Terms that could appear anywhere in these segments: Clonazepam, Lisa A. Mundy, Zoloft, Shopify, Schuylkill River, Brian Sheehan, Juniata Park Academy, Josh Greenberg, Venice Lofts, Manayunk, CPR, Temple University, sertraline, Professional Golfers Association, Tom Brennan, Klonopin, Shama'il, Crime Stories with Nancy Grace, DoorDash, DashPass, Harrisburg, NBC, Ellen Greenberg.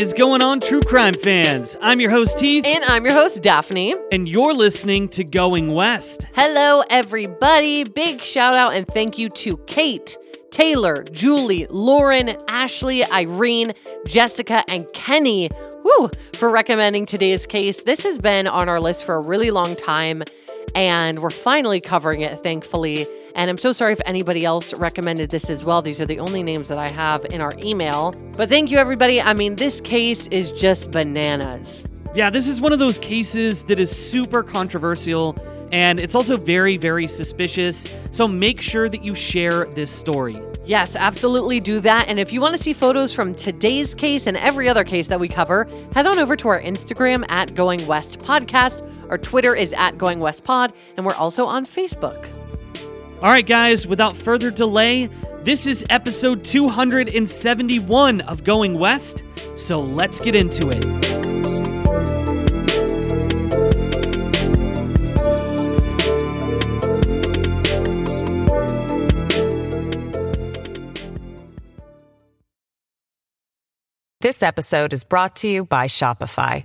is going on, true crime fans? I'm your host, Heath. And I'm your host, Daphne. And you're listening to Going West. Hello, everybody. Big shout out and thank you to Kate, Taylor, Julie, Lauren, Ashley, Irene, Jessica, and Kenny, for recommending today's case. This has been on our list for a really long time, and we're finally covering it, thankfully. And I'm so sorry if anybody else recommended this as well. These are the only names that I have in our email. But thank you, everybody. I mean, this case is just bananas. Yeah, this is one of those cases that is super controversial. And it's also very, very suspicious. So make sure that you share this story. Yes, absolutely do that. And if you want to see photos from today's case and every other case that we cover, head on over to our Instagram at Going West Podcast. Our Twitter is at Going West Pod. And we're also on Facebook. All right, guys, without further delay, this is episode 271 of Going West. So let's get into it. This episode is brought to you by Shopify.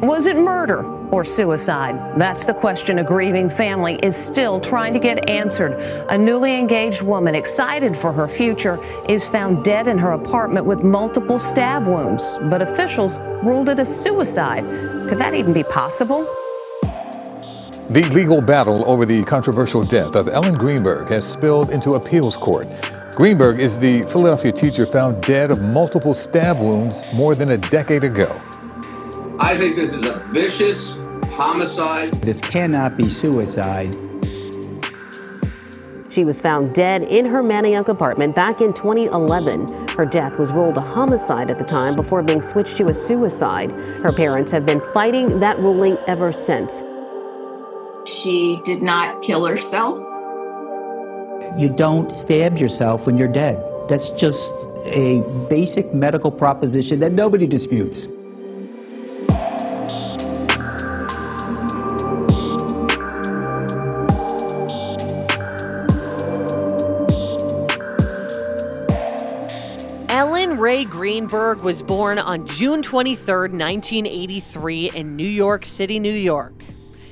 Was it murder or suicide? That's the question a grieving family is still trying to get answered. A newly engaged woman, excited for her future, is found dead in her apartment with multiple stab wounds, but officials ruled it a suicide. Could that even be possible? The legal battle over the controversial death of Ellen Greenberg has spilled into appeals court. Greenberg is the Philadelphia teacher found dead of multiple stab wounds more than a decade ago. I think this is a vicious homicide. This cannot be suicide. She was found dead in her Manayunk apartment back in 2011. Her death was ruled a homicide at the time before being switched to a suicide. Her parents have been fighting that ruling ever since. She did not kill herself. You don't stab yourself when you're dead. That's just a basic medical proposition that nobody disputes. Greenberg was born on June 23, 1983 in New York City, New York.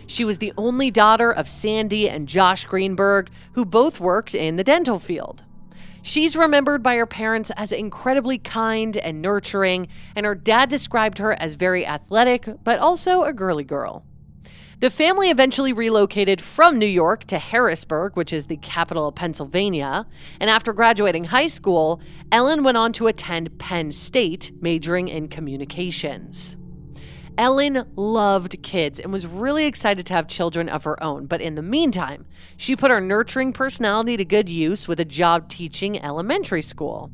She was the only daughter of Sandy and Josh Greenberg, who both worked in the dental field. She's remembered by her parents as incredibly kind and nurturing, and her dad described her as very athletic, but also a girly girl. The family eventually relocated from New York to Harrisburg, which is the capital of Pennsylvania. And after graduating high school, Ellen went on to attend Penn State, majoring in communications. Ellen loved kids and was really excited to have children of her own. But in the meantime, she put her nurturing personality to good use with a job teaching elementary school.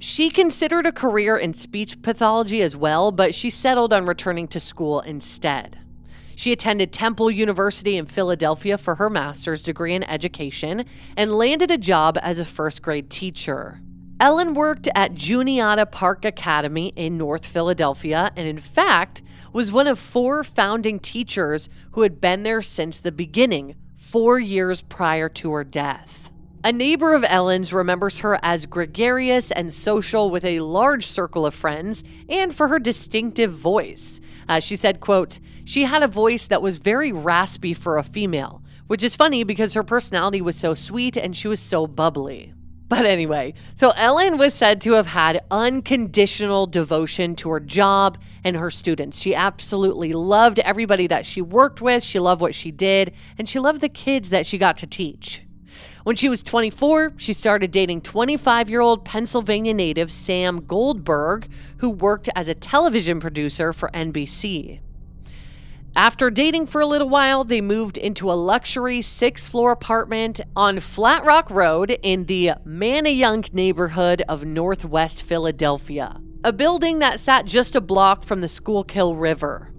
She considered a career in speech pathology as well, but she settled on returning to school instead. She attended Temple University in Philadelphia for her master's degree in education and landed a job as a first grade teacher. Ellen worked at Juniata Park Academy in North Philadelphia and, in fact, was one of four founding teachers who had been there since the beginning, 4 years prior to her death. A neighbor of Ellen's remembers her as gregarious and social with a large circle of friends and for her distinctive voice. She said, quote, "She had a voice that was very raspy for a female, which is funny because her personality was so sweet and she was so bubbly." But anyway, so Ellen was said to have had unconditional devotion to her job and her students. She absolutely loved everybody that she worked with. She loved what she did, and she loved the kids that she got to teach. When she was 24, she started dating 25-year-old Pennsylvania native Sam Goldberg, who worked as a television producer for NBC. After dating for a little while, they moved into a luxury 6-floor apartment on Flat Rock Road in the Manayunk neighborhood of Northwest Philadelphia, a building that sat just a block from the Schuylkill River.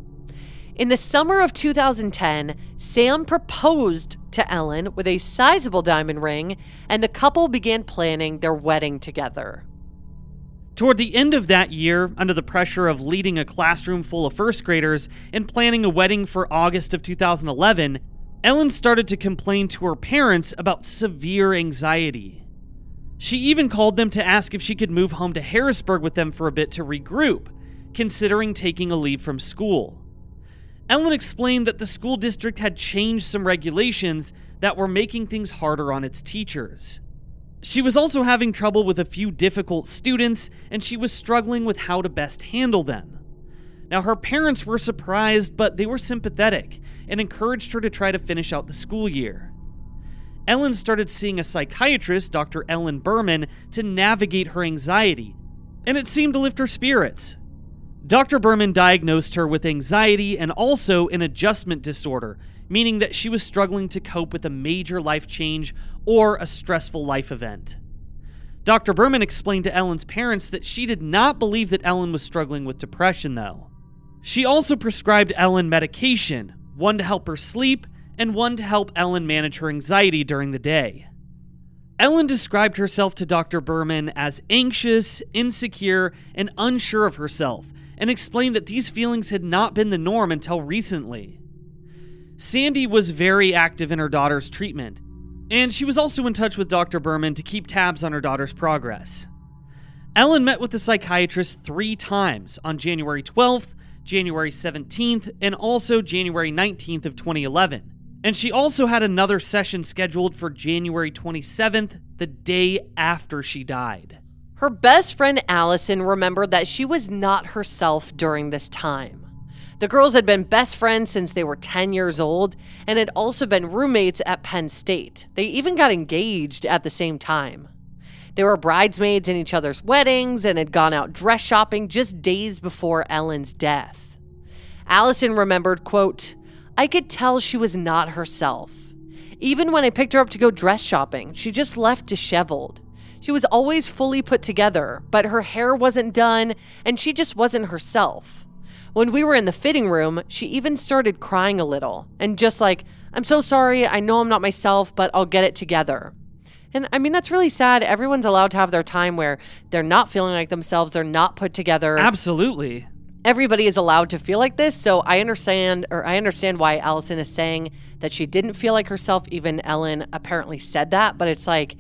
In the summer of 2010, Sam proposed to Ellen with a sizable diamond ring, and the couple began planning their wedding together. Toward the end of that year, under the pressure of leading a classroom full of first graders and planning a wedding for August of 2011, Ellen started to complain to her parents about severe anxiety. She even called them to ask if she could move home to Harrisburg with them for a bit to regroup, considering taking a leave from school. Ellen explained that the school district had changed some regulations that were making things harder on its teachers. She was also having trouble with a few difficult students, and she was struggling with how to best handle them. Now, her parents were surprised, but they were sympathetic and encouraged her to try to finish out the school year. Ellen started seeing a psychiatrist, Dr. Ellen Berman, to navigate her anxiety, and it seemed to lift her spirits. Dr. Berman diagnosed her with anxiety and also an adjustment disorder, meaning that she was struggling to cope with a major life change or a stressful life event. Dr. Berman explained to Ellen's parents that she did not believe that Ellen was struggling with depression, though. She also prescribed Ellen medication, one to help her sleep and one to help Ellen manage her anxiety during the day. Ellen described herself to Dr. Berman as anxious, insecure, and unsure of herself, and explained that these feelings had not been the norm until recently. Sandy was very active in her daughter's treatment, and she was also in touch with Dr. Berman to keep tabs on her daughter's progress. Ellen met with the psychiatrist 3 times on January 12th, January 17th, and also January 19th of 2011. And she also had another session scheduled for January 27th, the day after she died. Her best friend Allison remembered that she was not herself during this time. The girls had been best friends since they were 10 years old and had also been roommates at Penn State. They even got engaged at the same time. They were bridesmaids in each other's weddings and had gone out dress shopping just days before Ellen's death. Allison remembered, quote, "I could tell she was not herself. Even when I picked her up to go dress shopping, she just left disheveled. She was always fully put together, but her hair wasn't done and she just wasn't herself. When we were in the fitting room, she even started crying a little and just like, I'm so sorry, I know I'm not myself, but I'll get it together." And I mean, that's really sad. Everyone's allowed to have their time where they're not feeling like themselves. They're not put together. Absolutely. Everybody is allowed to feel like this. So I understand why Allison is saying that she didn't feel like herself. Even Ellen apparently said that, but it's like,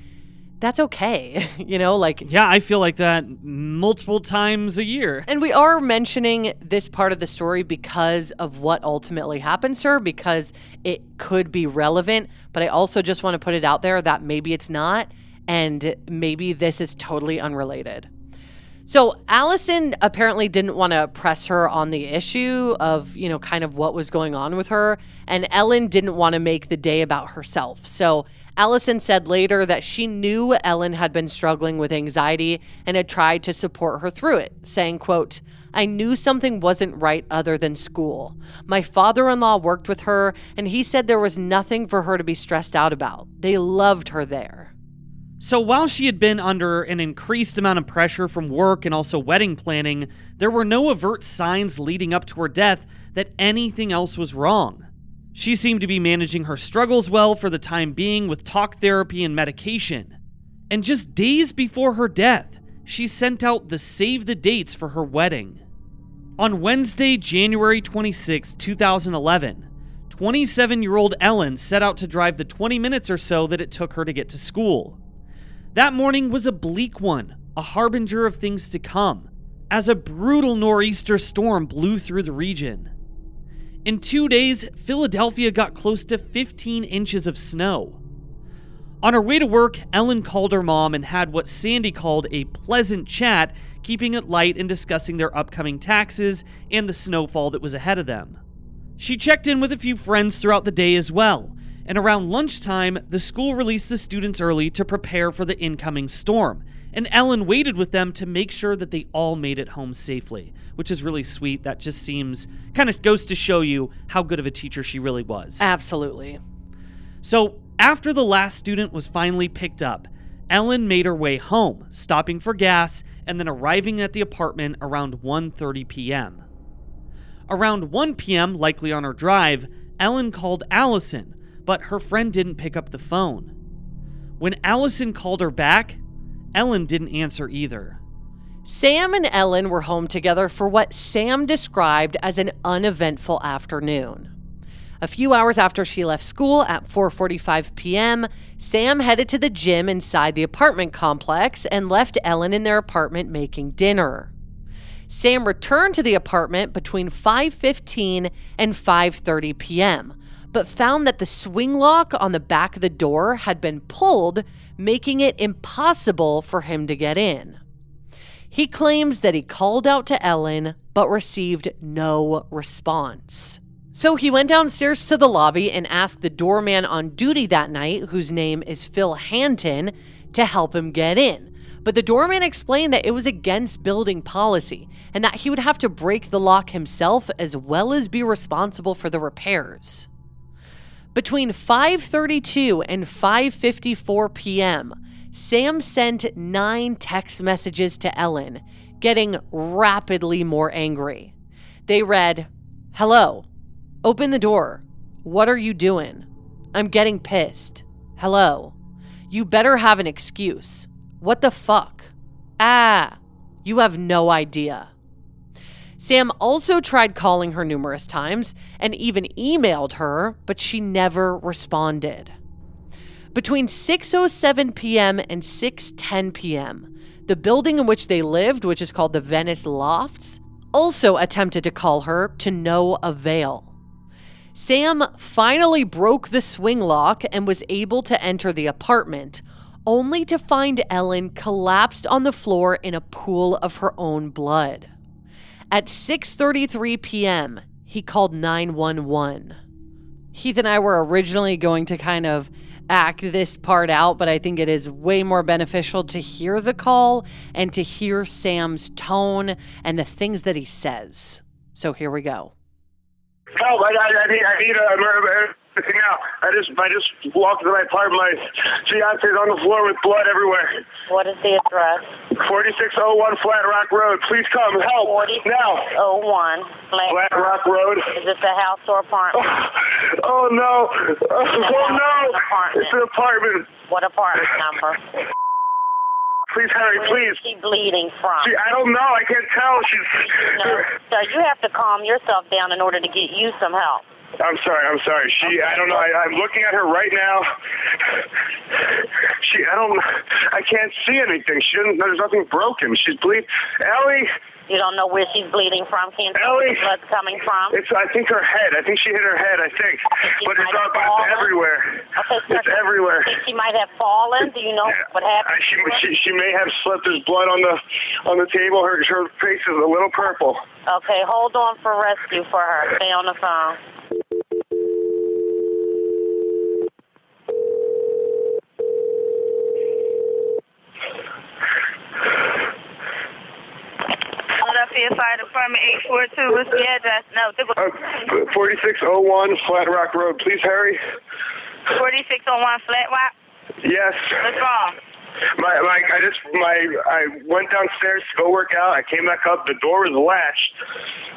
that's okay. You know, like, yeah, I feel like that multiple times a year. And we are mentioning this part of the story because of what ultimately happens to her, because it could be relevant. But I also just want to put it out there that maybe it's not, and maybe this is totally unrelated. So Allison apparently didn't want to press her on the issue of, you know, kind of what was going on with her. And Ellen didn't want to make the day about herself. So Allison said later that she knew Ellen had been struggling with anxiety and had tried to support her through it, saying, quote, "I knew something wasn't right other than school. My father-in-law worked with her, and he said there was nothing for her to be stressed out about. They loved her there." So while she had been under an increased amount of pressure from work and also wedding planning, there were no overt signs leading up to her death that anything else was wrong. She seemed to be managing her struggles well for the time being with talk therapy and medication. And just days before her death, she sent out the save the dates for her wedding. On Wednesday, January 26, 2011, 27-year-old Ellen set out to drive the 20 minutes or so that it took her to get to school. That morning was a bleak one, a harbinger of things to come, as a brutal nor'easter storm blew through the region. In 2 days, Philadelphia got close to 15 inches of snow. On her way to work, Ellen called her mom and had what Sandy called a pleasant chat, keeping it light and discussing their upcoming taxes and the snowfall that was ahead of them. She checked in with a few friends throughout the day as well, and around lunchtime, the school released the students early to prepare for the incoming storm, and Ellen waited with them to make sure that they all made it home safely, which is really sweet. That just seems, kind of goes to show you how good of a teacher she really was. Absolutely. So after the last student was finally picked up, Ellen made her way home, stopping for gas and then arriving at the apartment around 1:30 p.m. Around 1 p.m., likely on her drive, Ellen called Allison, but her friend didn't pick up the phone. When Allison called her back, Ellen didn't answer either. Sam and Ellen were home together for what Sam described as an uneventful afternoon. A few hours after she left school at 4:45 p.m., Sam headed to the gym inside the apartment complex and left Ellen in their apartment making dinner. Sam returned to the apartment between 5:15 and 5:30 p.m., but found that the swing lock on the back of the door had been pulled, making it impossible for him to get in. He claims that he called out to Ellen, but received no response. So he went downstairs to the lobby and asked the doorman on duty that night, whose name is Phil Hanton, to help him get in. But the doorman explained that it was against building policy and that he would have to break the lock himself as well as be responsible for the repairs. Between 5:32 and 5:54 p.m., Sam sent 9 text messages to Ellen, getting rapidly more angry. They read, "Hello. Open the door. What are you doing? I'm getting pissed. Hello. You better have an excuse. What the fuck? Ah, you have no idea." Sam also tried calling her numerous times and even emailed her, but she never responded. Between 6:07 p.m. and 6:10 p.m., the building in which they lived, which is called the Venice Lofts, also attempted to call her to no avail. Sam finally broke the swing lock and was able to enter the apartment, only to find Ellen collapsed on the floor in a pool of her own blood. At 6:33 p.m., he called 911. Heath and I were originally going to kind of act this part out, but I think it is way more beneficial to hear the call and to hear Sam's tone and the things that he says. So here we go. "Help! I need everything now. I just walked to my apartment. My fiance's on the floor with blood everywhere." "What is the address?" "4601 Flat Rock Road. Please come. Help now." "4601 Flat Rock Road. Is this a house or apartment?" "Oh, no. Oh, no. It's an apartment." "What apartment number?" "Please, Harry, please." "Where is she bleeding from?" "I don't know. I can't tell. She's..." "No. So you have to calm yourself down in order to get you some help." I'm sorry. She, okay. I don't know. I'm looking at her right now. I can't see anything. There's nothing broken. She's bleeding. Ellie..." "You don't know where she's bleeding from? Can't tell where the blood's coming from?" "It's, I think, her head. I think she hit her head, I think. But it's all everywhere." "Okay, so it's everywhere. You think she might have fallen? Do you know what happened?" She may have slipped. There's blood on the table. Her face is a little purple." "Okay, hold on for rescue for her. Stay on the phone." "Fire Department 842, what's the address?" "No, 4601 Flat Rock Road. Please, Harry." "4601 Flat Rock?" "Yes." "What's wrong?" I went downstairs to go work out. I came back up. The door was latched.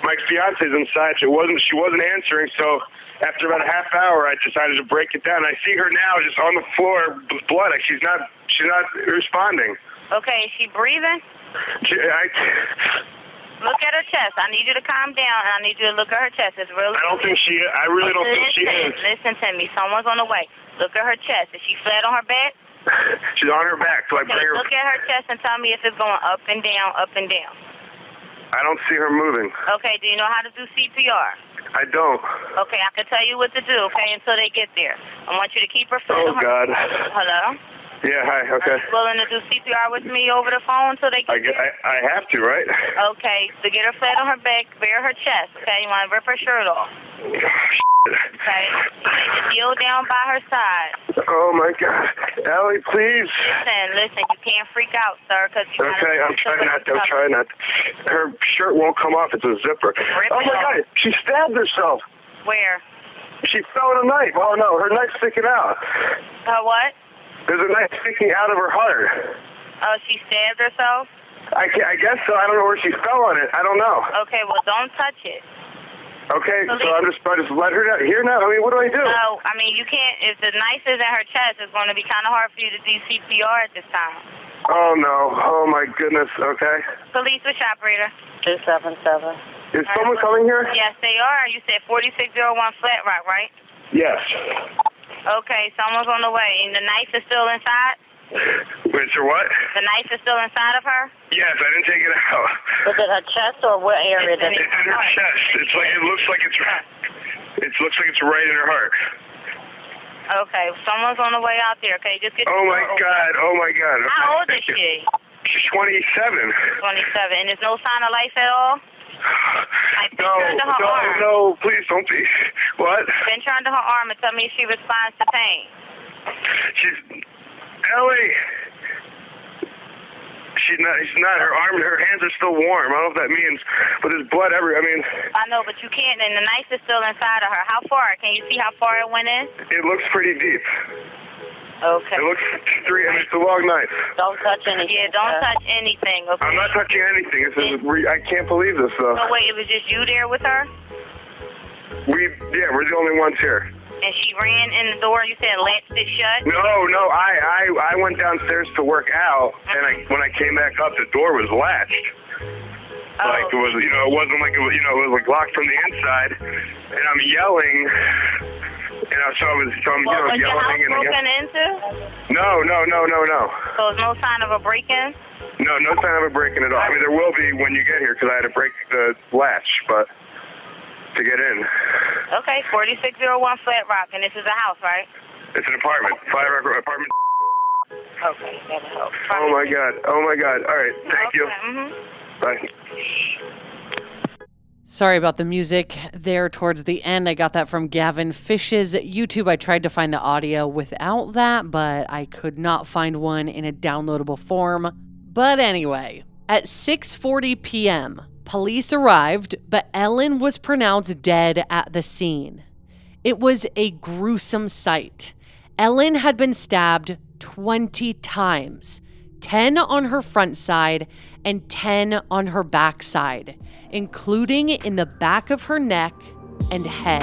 My fiance's inside. She wasn't answering. So after about a half hour, I decided to break it down. I see her now, just on the floor with blood. She's not responding." "Okay, is she breathing?" "Look at her chest. I need you to calm down, and I need you to look at her chest. It's really..." I really don't think she is. "Listen to me. Someone's on the way. Look at her chest. Is she flat on her back?" "She's on her back. So I bring her..." "Look at her chest and tell me if it's going up and down, up and down." "I don't see her moving." "Okay, do you know how to do CPR?" "I don't." "Okay, I can tell you what to do, okay, until they get there. I want you to keep her flat on her..." "Oh, God." "Hello?" "Yeah, hi, okay." "Are you willing to do CPR with me over the phone so they can..." I have to, right?" "Okay, so get her flat on her back, bare her chest, okay? You want to rip her shirt off." Okay. She laid the deal down by her side. Oh, my God. Allie, please. Listen. You can't freak out, sir, because you got to... Okay, I'm trying not to. Her shirt won't come off. It's a zipper. Oh, my God. She stabbed herself. Where? She fell with a knife. Oh, no. Her knife's sticking out. Her what? There's a knife sticking out of her heart. Oh, she stabbed herself? I guess so. I don't know where she fell on it. I don't know. Okay, well, don't touch it. Okay, so I just let her down here now. I mean, what do I do? No, I mean, you can't. If the knife is in her chest, it's going to be kind of hard for you to do CPR at this time. Oh, no. Oh, my goodness. Okay. Police with operator. 277. Is someone coming here? Yes, they are. You said 4601 Flat Rock, right? Yes. Okay, someone's on the way. And the knife is still inside? Wait, your what? The knife is still inside of her? Yes, I didn't take it out. Was it her chest or what area? It's in her chest. It's like it looks like it's right in her heart. Okay, someone's on the way out there. Okay, just get. Oh my God! Okay, how old is she? She's 27. 27, and there's no sign of life at all. No, please don't be. What? Venture under her arm and tell me if she responds to pain. Ellie. She's not. Her arm and her hands are still warm. I don't know what that means, but there's blood everywhere. I mean. I know, but you can't, and the knife is still inside of her. How far? Can you see how far it went in? It looks pretty deep. Okay. It looks it's a long knife. Don't touch anything. Yeah, don't touch anything, okay? I'm not touching anything. I can't believe this, though. No, wait, it was just you there with her? We're the only ones here. And she ran in the door, you said, latched it shut? No, I went downstairs to work out, and when I came back up, the door was latched. Oh. Like, it was locked from the inside, and I'm yelling... So I'm yelling. Was your house broken into? No. So there's no sign of a break-in? No sign of a break-in at all. I mean, there will be when you get here, because I had to break the latch, but to get in. Okay, 4601 Flat Rock, and this is a house, right? It's an apartment, 5-rock apartment. Okay, that helps. Oh, my God. All right, thank you. Mm-hmm. Bye. Sorry about the music there towards the end. I got that from Gavin Fish's YouTube. I tried to find the audio without that, but I could not find one in a downloadable form. But anyway, at 6:40 p.m., police arrived, but Ellen was pronounced dead at the scene. It was a gruesome sight. Ellen had been stabbed 20 times. 10 on her front side and 10 on her back side, including in the back of her neck and head.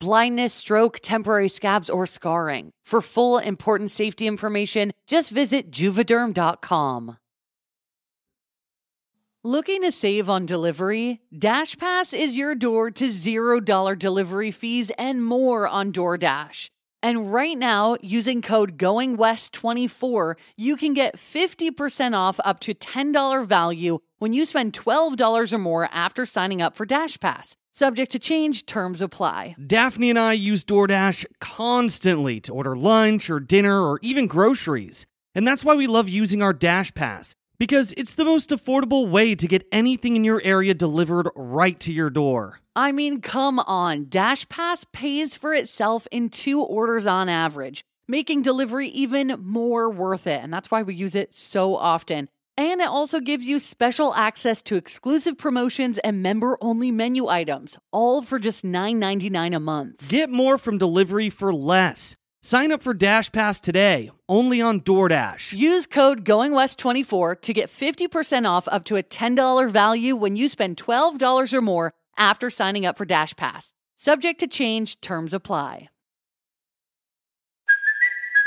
blindness, stroke, temporary scabs, or scarring. For full, important safety information, just visit Juvederm.com. Looking to save on delivery? DashPass is your door to $0 delivery fees and more on DoorDash. And right now, using code GOINGWEST24, you can get 50% off up to $10 value when you spend $12 or more after signing up for DashPass. Subject to change, terms apply. Daphne and I use DoorDash constantly to order lunch or dinner or even groceries. And that's why we love using our DashPass, because it's the most affordable way to get anything in your area delivered right to your door. I mean, come on. DashPass pays for itself in 2 orders on average, making delivery even more worth it. And that's why we use it so often. And it also gives you special access to exclusive promotions and member-only menu items, all for just $9.99 a month. Get more from delivery for less. Sign up for DashPass today, only on DoorDash. Use code GOINGWEST24 to get 50% off up to a $10 value when you spend $12 or more after signing up for DashPass. Subject to change, terms apply.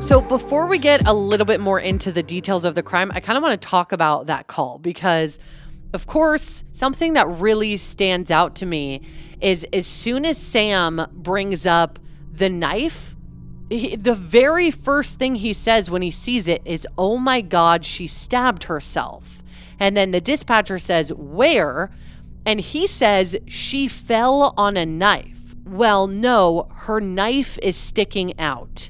So before we get a little bit more into the details of the crime, I kind of want to talk about that call because, of course, something that really stands out to me is as soon as Sam brings up the knife, the very first thing he says when he sees it is, "Oh my God, she stabbed herself." And then the dispatcher says, "Where?" And he says, "She fell on a knife." Well, no, her knife is sticking out.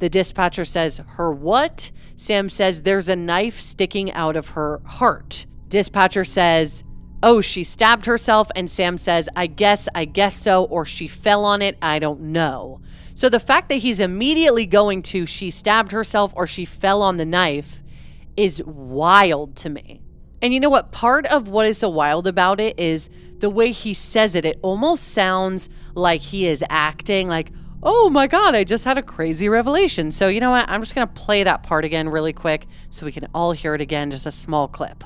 The dispatcher says, "Her what?" Sam says, "There's a knife sticking out of her heart." Dispatcher says, "Oh, she stabbed herself." And Sam says, I guess so, or "She fell on it, I don't know." So the fact that he's immediately going to "she stabbed herself" or "she fell on the knife" is wild to me. And you know what? Part of what is so wild about it is the way he says it. It almost sounds like he is acting like, "Oh my God, I just had a crazy revelation." So you know what? I'm just going to play that part again really quick so we can all hear it again, just a small clip.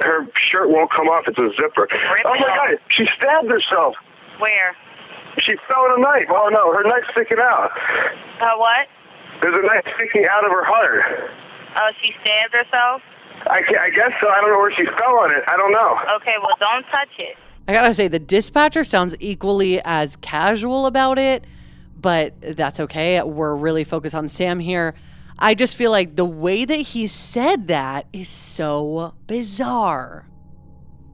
"Her shirt won't come off. It's a zipper. Oh my God, she stabbed herself." "Where?" "She fell on a knife." "Oh no, her knife's sticking out." What? "There's a knife sticking out of her heart." "Oh, she stabbed herself?" I guess so. I don't know where she fell on it. I don't know." "Okay, well, don't touch it." I gotta say, the dispatcher sounds equally as casual about it. But that's okay. We're really focused on Sam here. I just feel like the way that he said that is so bizarre.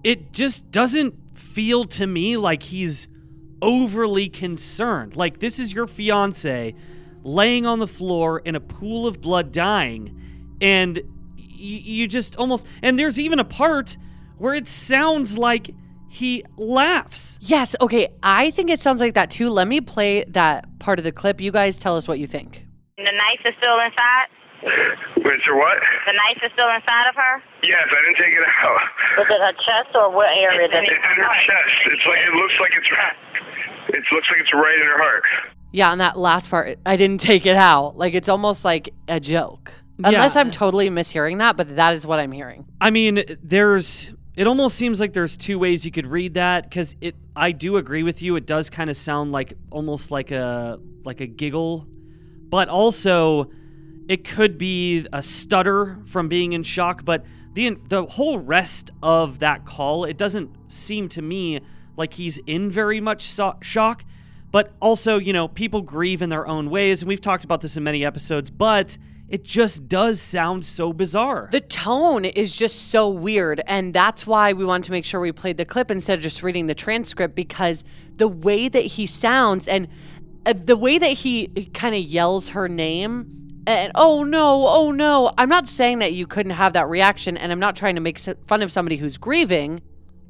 It just doesn't feel to me like he's overly concerned. Like, this is your fiance laying on the floor in a pool of blood dying, and you just almost... And there's even a part where it sounds like he laughs. Yes, okay, I think it sounds like that too. Let me play that part of the clip. You guys tell us what you think. "The knife is still inside?" "Wait, your what?" "The knife is still inside of her?" "Yes, I didn't take it out." "Was it her chest or what area?" It's in her chest. It's like, it looks like it's right in her heart." Yeah, and that last part, "I didn't take it out." Like, it's almost like a joke. Unless I'm totally mishearing that, but that is what I'm hearing. I mean, there's... It almost seems like there's two ways you could read that, because I do agree with you. It does kind of sound like almost like a giggle, but also it could be a stutter from being in shock. But the whole rest of that call, it doesn't seem to me like he's in very much shock. But also, people grieve in their own ways, and we've talked about this in many episodes, but it just does sound so bizarre. The tone is just so weird, and that's why we wanted to make sure we played the clip instead of just reading the transcript, because the way that he sounds and the way that he kind of yells her name, and oh no, I'm not saying that you couldn't have that reaction, and I'm not trying to make fun of somebody who's grieving.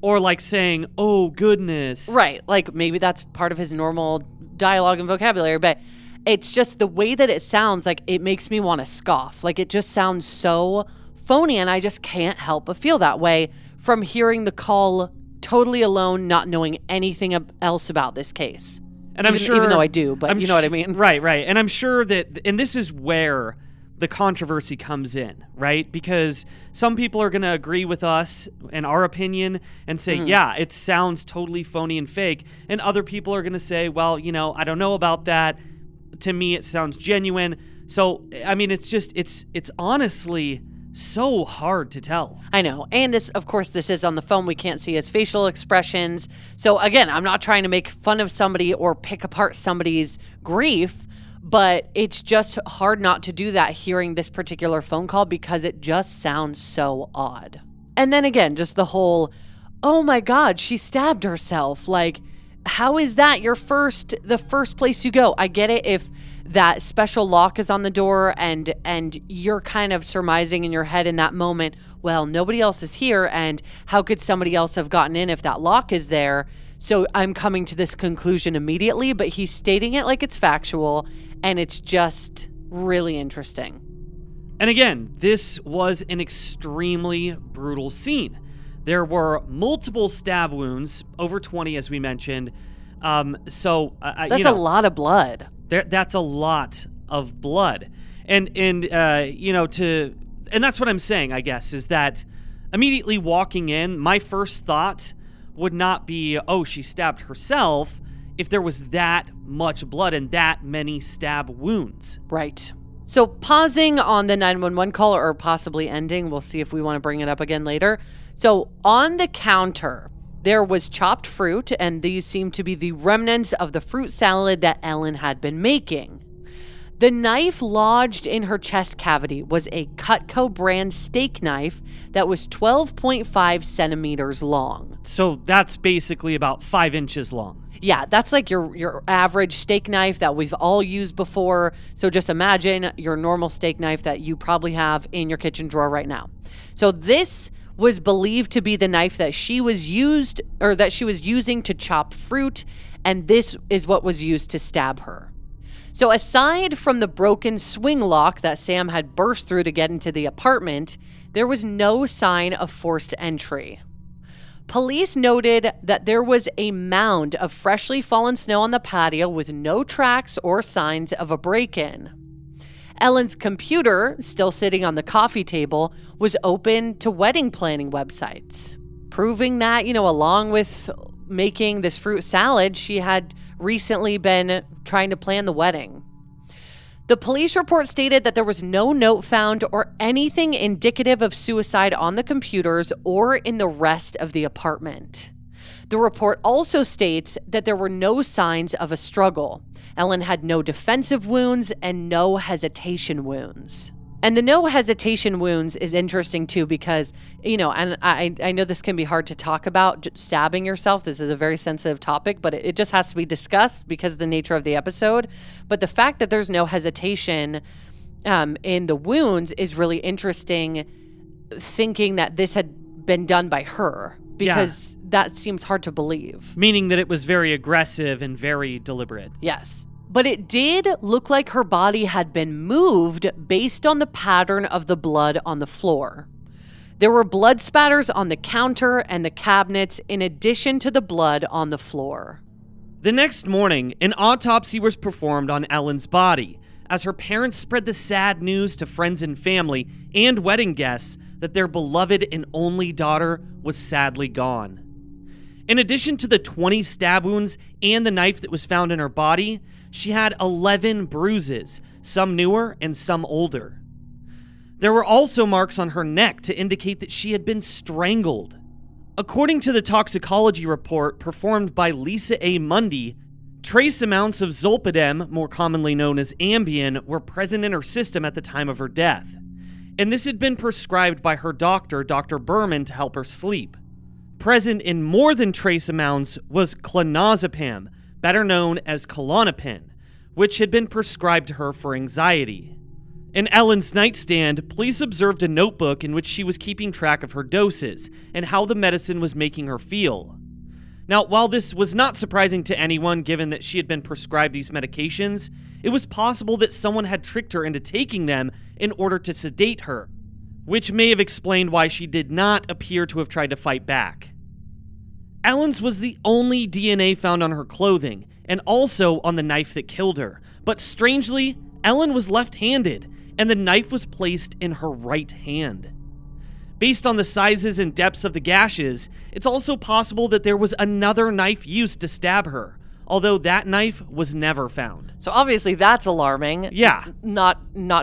Or like saying, oh, goodness. Right. Like maybe that's part of his normal dialogue and vocabulary, but it's just the way that it sounds, like it makes me want to scoff. Like it just sounds so phony, and I just can't help but feel that way from hearing the call totally alone, not knowing anything else about this case. And even though I do, but you know what I mean? Right. And I'm sure that, and this is where the controversy comes in, right? Because some people are going to agree with us and our opinion and say, yeah, it sounds totally phony and fake. And other people are going to say, well, I don't know about that. To me, it sounds genuine. So, it's honestly so hard to tell. I know. And this is on the phone. We can't see his facial expressions. So again, I'm not trying to make fun of somebody or pick apart somebody's grief, but it's just hard not to do that hearing this particular phone call, because it just sounds so odd. And then again, just the whole, oh my God, she stabbed herself. Like, how is that the first place you go? I get it if that special lock is on the door and you're kind of surmising in your head in that moment, well, nobody else is here, and how could somebody else have gotten in if that lock is there? So I'm coming to this conclusion immediately, but he's stating it like it's factual, and it's just really interesting. And again, this was an extremely brutal scene. There were multiple stab wounds, over 20 as we mentioned. That's a lot of blood. That's a lot of blood. And that's what I'm saying, I guess, is that immediately walking in, my first thought would not be, oh, she stabbed herself, if there was that much blood and that many stab wounds. Right. So pausing on the 911 call, or possibly ending, we'll see if we want to bring it up again later. So on the counter, there was chopped fruit, and these seem to be the remnants of the fruit salad that Ellen had been making. The knife lodged in her chest cavity was a Cutco brand steak knife that was 12.5 centimeters long. So that's basically about 5 inches long. Yeah, that's like your average steak knife that we've all used before. So just imagine your normal steak knife that you probably have in your kitchen drawer right now. So this was believed to be the knife that she was using to chop fruit, and this is what was used to stab her. So aside from the broken swing lock that Sam had burst through to get into the apartment, there was no sign of forced entry. Police noted that there was a mound of freshly fallen snow on the patio with no tracks or signs of a break-in. Ellen's computer, still sitting on the coffee table, was open to wedding planning websites, proving that, along with making this fruit salad, she had recently been trying to plan the wedding. The police report stated that there was no note found or anything indicative of suicide on the computers or in the rest of the apartment. The report also states that there were no signs of a struggle. Ellen had no defensive wounds and no hesitation wounds. And the no hesitation wounds is interesting too, because, and I know this can be hard to talk about, stabbing yourself. This is a very sensitive topic, but it just has to be discussed because of the nature of the episode. But the fact that there's no hesitation in the wounds is really interesting, thinking that this had been done by her, because that seems hard to believe. Meaning that it was very aggressive and very deliberate. Yes. But it did look like her body had been moved based on the pattern of the blood on the floor. There were blood spatters on the counter and the cabinets, in addition to the blood on the floor. The next morning, an autopsy was performed on Ellen's body. as her parents spread the sad news to friends and family and wedding guests that their beloved and only daughter was sadly gone. In addition to the 20 stab wounds and the knife that was found in her body, she had 11 bruises, some newer and some older. There were also marks on her neck to indicate that she had been strangled. According to the toxicology report performed by Lisa A. Mundy, trace amounts of Zolpidem, more commonly known as Ambien, were present in her system at the time of her death, and this had been prescribed by her doctor, Dr. Berman, to help her sleep. Present in more than trace amounts was Clonazepam, better known as Klonopin, which had been prescribed to her for anxiety. In Ellen's nightstand, police observed a notebook in which she was keeping track of her doses and how the medicine was making her feel. Now, while this was not surprising to anyone given that she had been prescribed these medications, it was possible that someone had tricked her into taking them in order to sedate her, which may have explained why she did not appear to have tried to fight back. Ellen's was the only DNA found on her clothing, and also on the knife that killed her, but strangely, Ellen was left-handed, and the knife was placed in her right hand. Based on the sizes and depths of the gashes, it's also possible that there was another knife used to stab her, although that knife was never found. So obviously that's alarming. Yeah. Not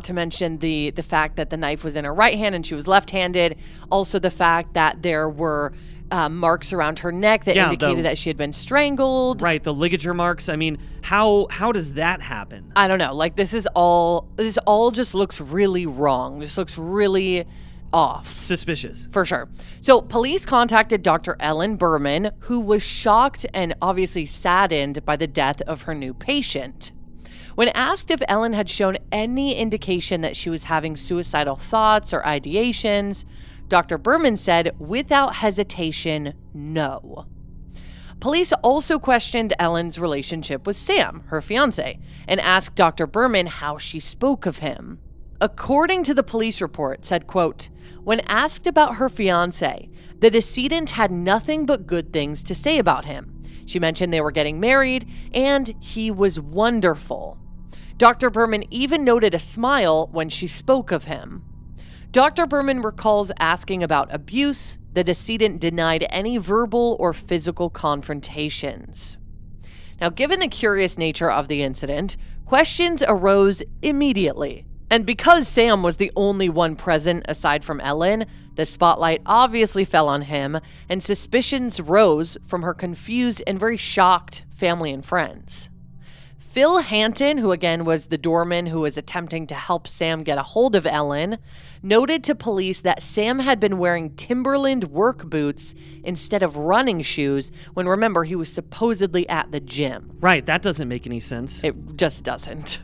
to mention the fact that the knife was in her right hand and she was left-handed. Also the fact that there were marks around her neck that indicated that she had been strangled. Right, the ligature marks. I mean, how does that happen? I don't know. Like, this all just looks really wrong. This looks really off. Suspicious. For sure. So police contacted Dr. Ellen Berman, who was shocked and obviously saddened by the death of her new patient. When asked if Ellen had shown any indication that she was having suicidal thoughts or ideations, Dr. Berman said, without hesitation, no. Police also questioned Ellen's relationship with Sam, her fiancé, and asked Dr. Berman how she spoke of him. According to the police report, said, quote, when asked about her fiancé, the decedent had nothing but good things to say about him. She mentioned they were getting married, and he was wonderful. Dr. Berman even noted a smile when she spoke of him. Dr. Berman recalls asking about abuse. The decedent denied any verbal or physical confrontations. Now, given the curious nature of the incident, questions arose immediately. And because Sam was the only one present aside from Ellen, the spotlight obviously fell on him, and suspicions rose from her confused and very shocked family and friends. Phil Hanton, who again was the doorman who was attempting to help Sam get a hold of Ellen, noted to police that Sam had been wearing Timberland work boots instead of running shoes when, remember, he was supposedly at the gym. Right, that doesn't make any sense. It just doesn't.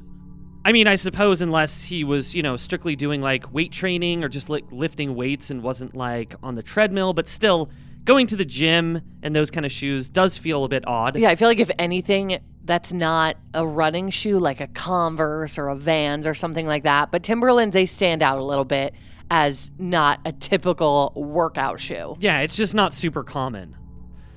I mean, I suppose unless he was, strictly doing like weight training or just like lifting weights and wasn't like on the treadmill, but still going to the gym and those kind of shoes does feel a bit odd. Yeah, I feel like if anything, that's not a running shoe like a Converse or a Vans or something like that. But Timberlands, they stand out a little bit as not a typical workout shoe. Yeah, it's just not super common.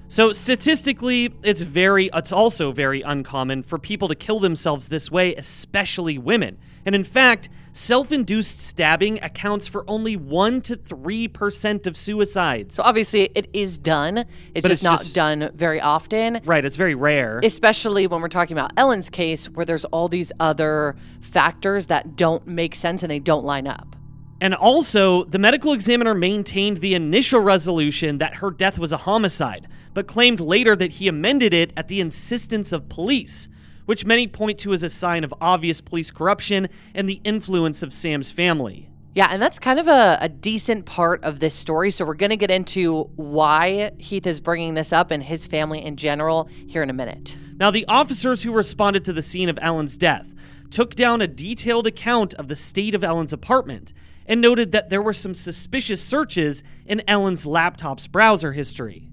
So statistically, it's also very uncommon for people to kill themselves this way, especially women. And in fact, self-induced stabbing accounts for only 1% to 3% of suicides. So obviously it is done. It's just not done very often. Right, it's very rare. Especially when we're talking about Ellen's case, where there's all these other factors that don't make sense and they don't line up. And also, the medical examiner maintained the initial resolution that her death was a homicide, but claimed later that he amended it at the insistence of police, which many point to as a sign of obvious police corruption and the influence of Sam's family. Yeah, and that's kind of a decent part of this story, so we're going to get into why Heath is bringing this up and his family in general here in a minute. Now, the officers who responded to the scene of Ellen's death took down a detailed account of the state of Ellen's apartment, and noted that there were some suspicious searches in Ellen's laptop's browser history.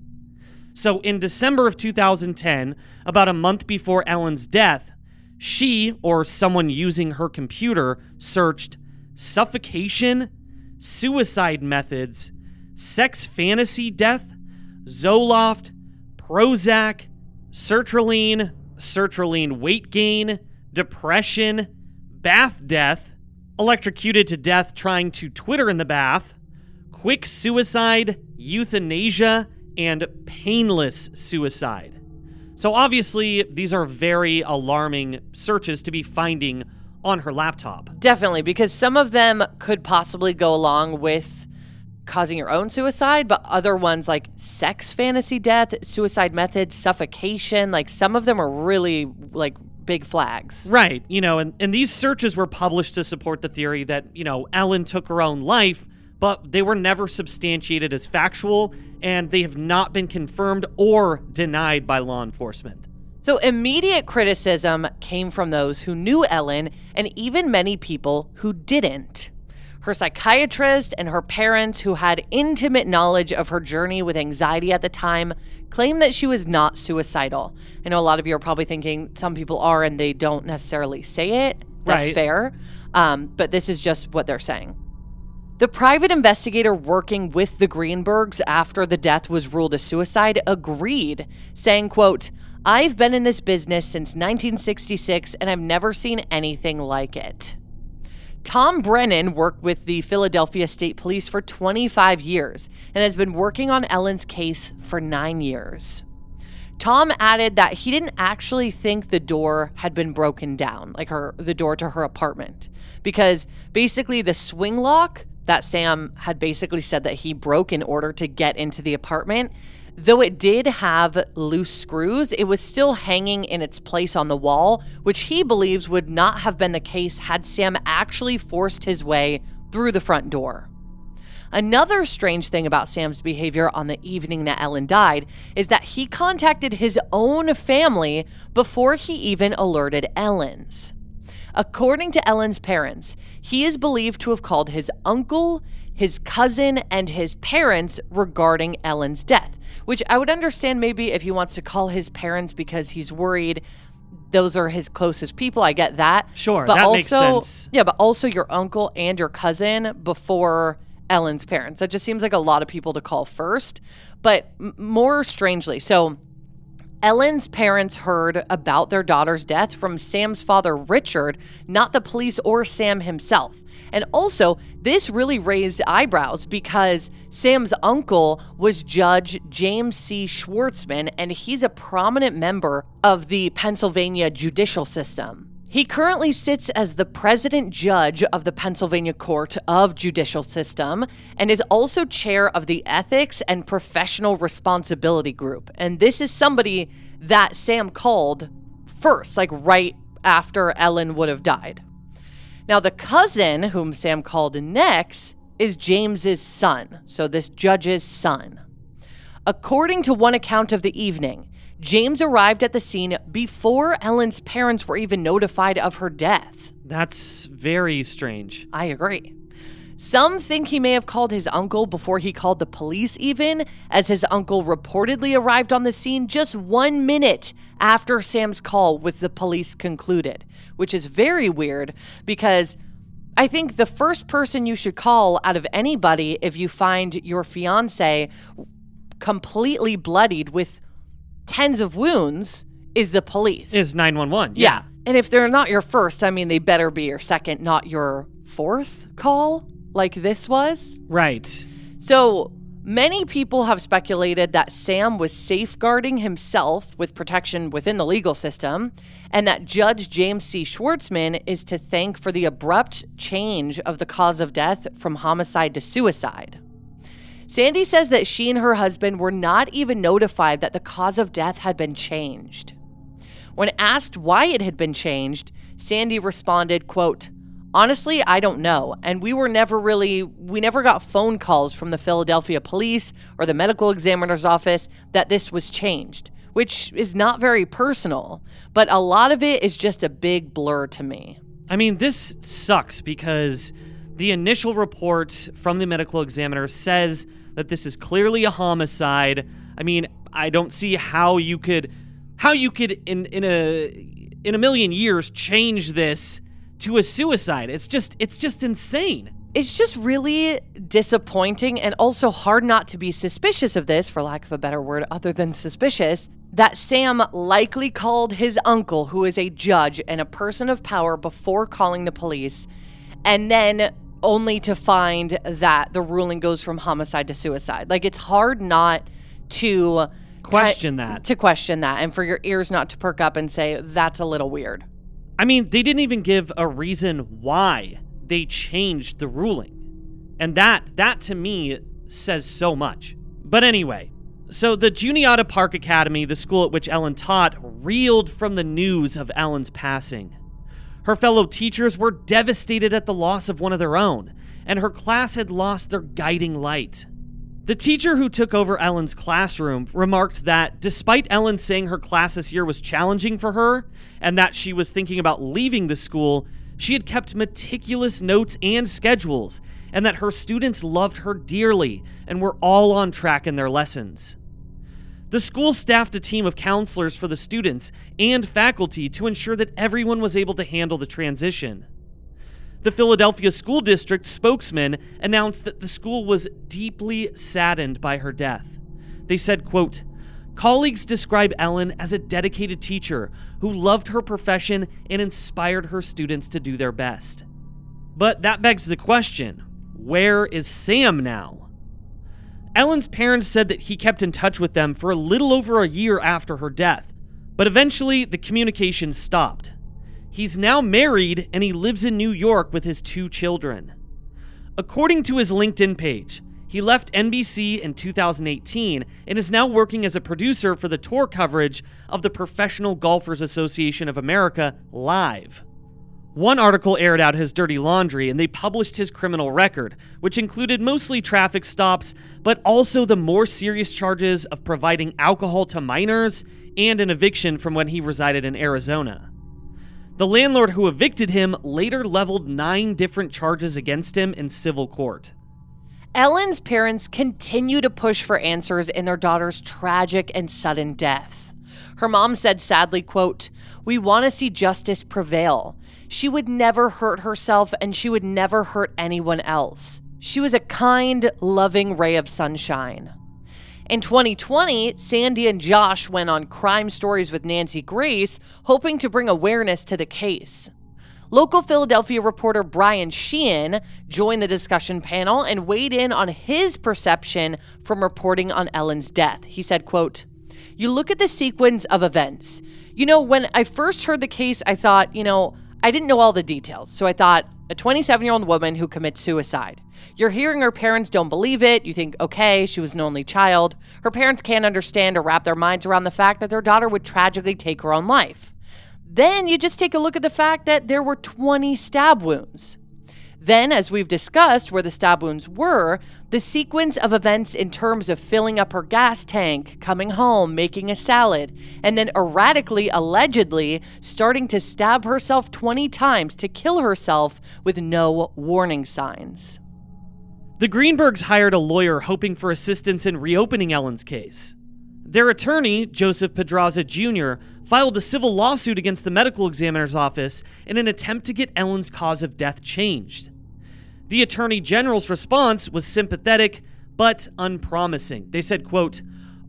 So in December of 2010, about a month before Ellen's death, she, or someone using her computer, searched suffocation, suicide methods, sex fantasy death, Zoloft, Prozac, sertraline weight gain, depression, bath death, electrocuted to death trying to Twitter in the bath, quick suicide, euthanasia, and painless suicide. So obviously, these are very alarming searches to be finding on her laptop. Definitely, because some of them could possibly go along with causing your own suicide, but other ones like sex fantasy death, suicide methods, suffocation, like some of them are really like big flags. Right. You know, and these searches were published to support the theory that, you know, Ellen took her own life, but they were never substantiated as factual, and they have not been confirmed or denied by law enforcement. So immediate criticism came from those who knew Ellen and even many people who didn't. Her psychiatrist and her parents, who had intimate knowledge of her journey with anxiety at the time, claimed that she was not suicidal. I know a lot of you are probably thinking some people are and they don't necessarily say it. That's right. Fair. But this is just what they're saying. The private investigator working with the Greenbergs after the death was ruled a suicide agreed, saying, quote, "I've been in this business since 1966 and I've never seen anything like it." Tom Brennan worked with the Philadelphia State Police for 25 years and has been working on Ellen's case for 9 years. Tom added that he didn't actually think the door had been broken down, like the door to her apartment, because basically the swing lock that Sam had basically said that he broke in order to get into the apartment, though it did have loose screws, it was still hanging in its place on the wall, which he believes would not have been the case had Sam actually forced his way through the front door. Another strange thing about Sam's behavior on the evening that Ellen died is that he contacted his own family before he even alerted Ellen's. According to Ellen's parents, he is believed to have called his uncle, his cousin, and his parents regarding Ellen's death, which I would understand maybe if he wants to call his parents because he's worried. Those are his closest people. I get that. Sure, but that also makes sense. Yeah, but also your uncle and your cousin before Ellen's parents. That just seems like a lot of people to call first, but more strangely. So Ellen's parents heard about their daughter's death from Sam's father, Richard, not the police or Sam himself. And also, this really raised eyebrows because Sam's uncle was Judge James C. Schwartzman, and he's a prominent member of the Pennsylvania judicial system. He currently sits as the president judge of the Pennsylvania Court of Judicial System and is also chair of the Ethics and Professional Responsibility Group. And this is somebody that Sam called first, like right after Ellen would have died. Now, the cousin whom Sam called next is James's son, so this judge's son. According to one account of the evening, James arrived at the scene before Ellen's parents were even notified of her death. That's very strange. I agree. Some think he may have called his uncle before he called the police even, as his uncle reportedly arrived on the scene just 1 minute after Sam's call with the police concluded, which is very weird because I think the first person you should call out of anybody if you find your fiance completely bloodied with tens of wounds is the police. Is 911. Yeah. And if they're not your first, I mean, they better be your second, not your fourth call like this was. Right. So many people have speculated that Sam was safeguarding himself with protection within the legal system and that Judge James C. Schwartzman is to thank for the abrupt change of the cause of death from homicide to suicide. Sandy says that she and her husband were not even notified that the cause of death had been changed. When asked why it had been changed, Sandy responded, quote, "Honestly, I don't know. And we never got phone calls from the Philadelphia police or the medical examiner's office that this was changed," which is not very personal, but a lot of it is just a big blur to me. I mean, this sucks because the initial report from the medical examiner says that this is clearly a homicide. I mean, I don't see how you could in a million years change this to a suicide. It's just insane. It's just really disappointing and also hard not to be suspicious of this, for lack of a better word other than suspicious, that Sam likely called his uncle, who is a judge and a person of power, before calling the police, and then only to find that the ruling goes from homicide to suicide. Like, it's hard not to question that. To question that, and for your ears not to perk up and say, that's a little weird. I mean, they didn't even give a reason why they changed the ruling. And that to me says so much. But anyway, so the Juniata Park Academy, the school at which Ellen taught, reeled from the news of Ellen's passing. Her fellow teachers were devastated at the loss of one of their own, and her class had lost their guiding light. The teacher who took over Ellen's classroom remarked that despite Ellen saying her class this year was challenging for her and that she was thinking about leaving the school, she had kept meticulous notes and schedules, and that her students loved her dearly and were all on track in their lessons. The school staffed a team of counselors for the students and faculty to ensure that everyone was able to handle the transition. The Philadelphia School District spokesman announced that the school was deeply saddened by her death. They said, quote, "Colleagues describe Ellen as a dedicated teacher who loved her profession and inspired her students to do their best." But that begs the question, where is Sam now? Ellen's parents said that he kept in touch with them for a little over a year after her death, but eventually the communication stopped. He's now married and he lives in New York with his 2 children. According to his LinkedIn page, he left NBC in 2018 and is now working as a producer for the tour coverage of the Professional Golfers Association of America Live. One article aired out his dirty laundry and they published his criminal record, which included mostly traffic stops, but also the more serious charges of providing alcohol to minors and an eviction from when he resided in Arizona. The landlord who evicted him later leveled 9 different charges against him in civil court. Ellen's parents continue to push for answers in their daughter's tragic and sudden death. Her mom said sadly, quote, "We want to see justice prevail. She would never hurt herself and she would never hurt anyone else. She was a kind, loving ray of sunshine." In 2020, Sandy and Josh went on Crime Stories with Nancy Grace, hoping to bring awareness to the case. Local Philadelphia reporter Brian Sheehan joined the discussion panel and weighed in on his perception from reporting on Ellen's death. He said, quote, "You look at the sequence of events. You know, when I first heard the case, I thought, I didn't know all the details. So I thought, a 27-year-old woman who commits suicide. You're hearing her parents don't believe it. You think, okay, she was an only child. Her parents can't understand or wrap their minds around the fact that their daughter would tragically take her own life. Then you just take a look at the fact that there were 20 stab wounds. Then, as we've discussed where the stab wounds were, the sequence of events in terms of filling up her gas tank, coming home, making a salad, and then erratically, allegedly, starting to stab herself 20 times to kill herself with no warning signs." The Greenbergs hired a lawyer hoping for assistance in reopening Ellen's case. Their attorney, Joseph Pedraza Jr., filed a civil lawsuit against the medical examiner's office in an attempt to get Ellen's cause of death changed. The attorney general's response was sympathetic but unpromising. They said, quote,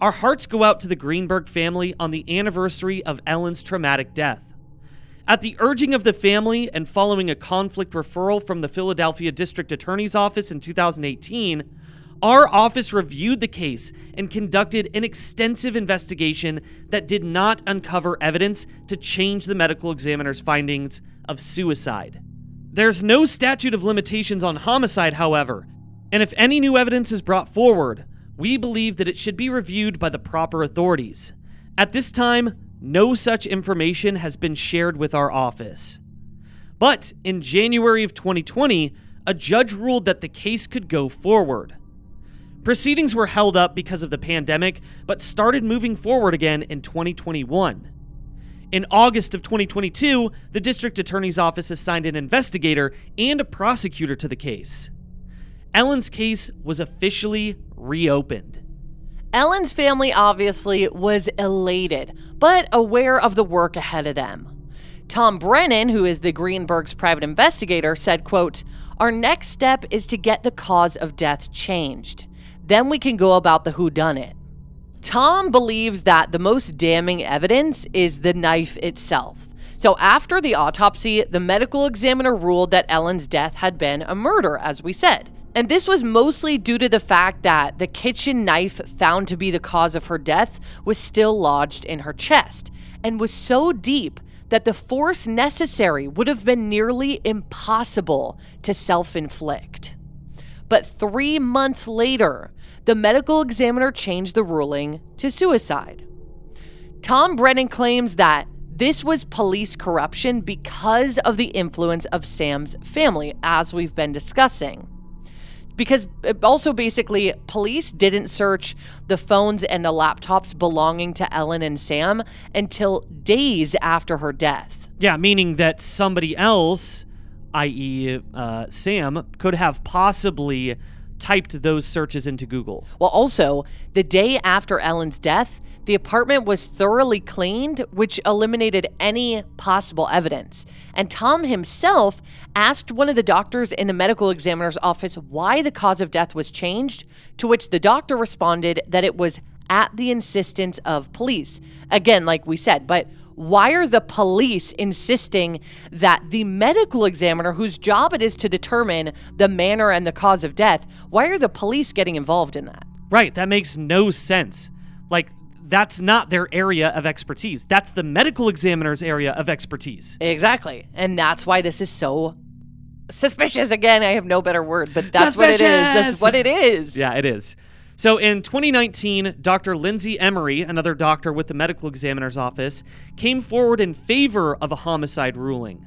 "Our hearts go out to the Greenberg family on the anniversary of Ellen's traumatic death. At the urging of the family and following a conflict referral from the Philadelphia District Attorney's Office in 2018, our office reviewed the case and conducted an extensive investigation that did not uncover evidence to change the medical examiner's findings of suicide. There's no statute of limitations on homicide, however, and if any new evidence is brought forward, we believe that it should be reviewed by the proper authorities. At this time, no such information has been shared with our office." But in January of 2020, a judge ruled that the case could go forward. Proceedings were held up because of the pandemic, but started moving forward again in 2021. In August of 2022, the district attorney's office assigned an investigator and a prosecutor to the case. Ellen's case was officially reopened. Ellen's family obviously was elated, but aware of the work ahead of them. Tom Brennan, who is the Greenberg's private investigator, said, quote, "Our next step is to get the cause of death changed. Then we can go about the whodunit." Tom believes that the most damning evidence is the knife itself. So after the autopsy, the medical examiner ruled that Ellen's death had been a murder, as we said. And this was mostly due to the fact that the kitchen knife found to be the cause of her death was still lodged in her chest and was so deep that the force necessary would have been nearly impossible to self-inflict. But 3 months later, the medical examiner changed the ruling to suicide. Tom Brennan claims that this was police corruption because of the influence of Sam's family, as we've been discussing. Because also basically police didn't search the phones and the laptops belonging to Ellen and Sam until days after her death. Yeah, meaning that somebody else, i.e. Sam, could have possibly typed those searches into Google. Well, also, the day after Ellen's death, the apartment was thoroughly cleaned, which eliminated any possible evidence. And Tom himself asked one of the doctors in the medical examiner's office why the cause of death was changed, to which the doctor responded that it was at the insistence of police. Again, like we said, but why are the police insisting that the medical examiner, whose job it is to determine the manner and the cause of death, why are the police getting involved in that? Right, that makes no sense. Like, that's not their area of expertise. That's the medical examiner's area of expertise. Exactly. And that's why this is so suspicious. Again, I have no better word, but that's suspicious. What it is. That's what it is. Yeah, it is. So in 2019, Dr. Lindsay Emery, another doctor with the medical examiner's office, came forward in favor of a homicide ruling.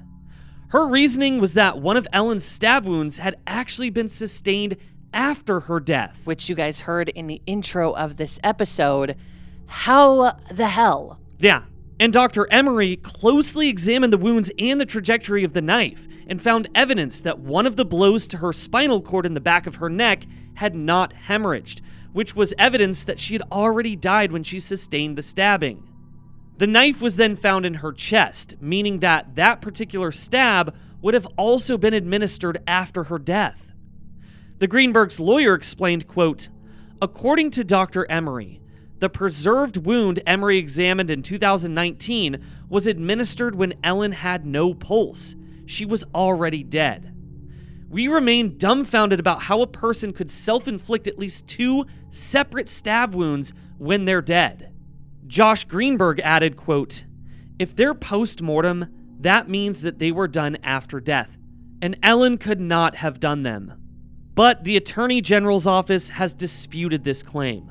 Her reasoning was that one of Ellen's stab wounds had actually been sustained after her death. Which you guys heard in the intro of this episode. How the hell? Yeah. And Dr. Emery closely examined the wounds and the trajectory of the knife and found evidence that one of the blows to her spinal cord in the back of her neck had not hemorrhaged, which was evidence that she had already died when she sustained the stabbing. The knife was then found in her chest, meaning that that particular stab would have also been administered after her death. The Greenberg's lawyer explained, quote, "According to Dr. Emery, the preserved wound Emery examined in 2019 was administered when Ellen had no pulse. She was already dead. We remain dumbfounded about how a person could self-inflict at least 2 separate stab wounds when they're dead." Josh Greenberg added, quote, "If they're post-mortem, that means that they were done after death, and Ellen could not have done them." But the Attorney General's office has disputed this claim.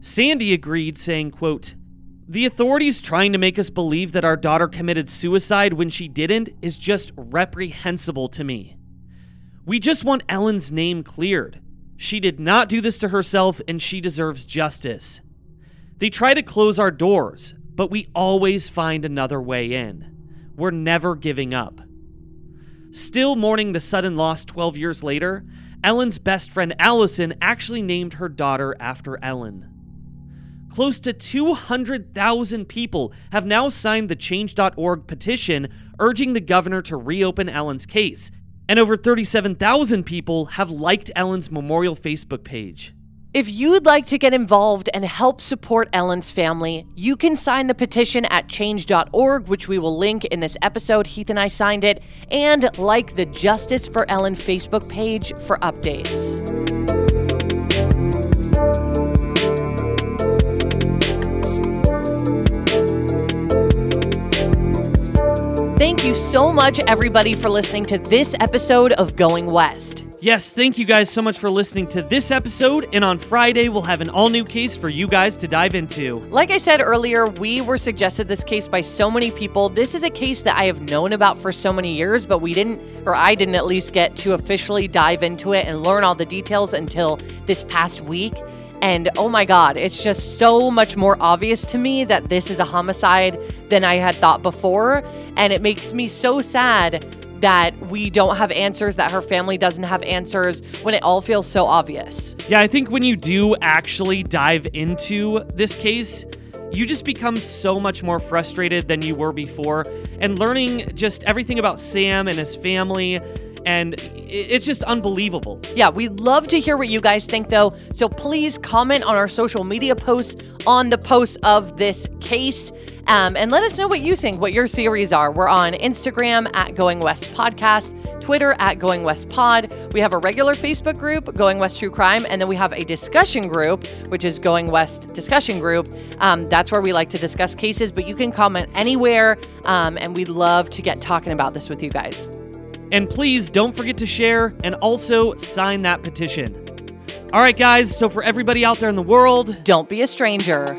Sandy agreed, saying, quote, "The authorities trying to make us believe that our daughter committed suicide when she didn't is just reprehensible to me. We just want Ellen's name cleared. She did not do this to herself, and she deserves justice. They try to close our doors, but we always find another way in. We're never giving up." Still mourning the sudden loss 12 years later, Ellen's best friend Allison actually named her daughter after Ellen. Close to 200,000 people have now signed the Change.org petition urging the governor to reopen Ellen's case, and over 37,000 people have liked Ellen's memorial Facebook page. If you'd like to get involved and help support Ellen's family, you can sign the petition at Change.org, which we will link in this episode. Heath and I signed it. And like the Justice for Ellen Facebook page for updates. Thank you so much, everybody, for listening to this episode of Going West. Yes, thank you guys so much for listening to this episode, and on Friday, we'll have an all-new case for you guys to dive into. Like I said earlier, we were suggested this case by so many people. This is a case that I have known about for so many years, but I didn't at least get to officially dive into it and learn all the details until this past week. And oh my God, it's just so much more obvious to me that this is a homicide than I had thought before, and it makes me so sad that we don't have answers, that her family doesn't have answers, when it all feels so obvious. Yeah, I think when you do actually dive into this case, you just become so much more frustrated than you were before. And learning just everything about Sam and his family and it's just unbelievable. Yeah, we'd love to hear what you guys think, though. So please comment on our social media posts, on the posts of this case, and let us know what you think, what your theories are. We're on Instagram at Going West Podcast, Twitter at Going West Pod. We have a regular Facebook group, Going West True Crime, and then we have a discussion group, which is Going West Discussion Group. That's where we like to discuss cases, but you can comment anywhere, and we'd love to get talking about this with you guys. And please don't forget to share and also sign that petition. All right, guys, so for everybody out there in the world, don't be a stranger.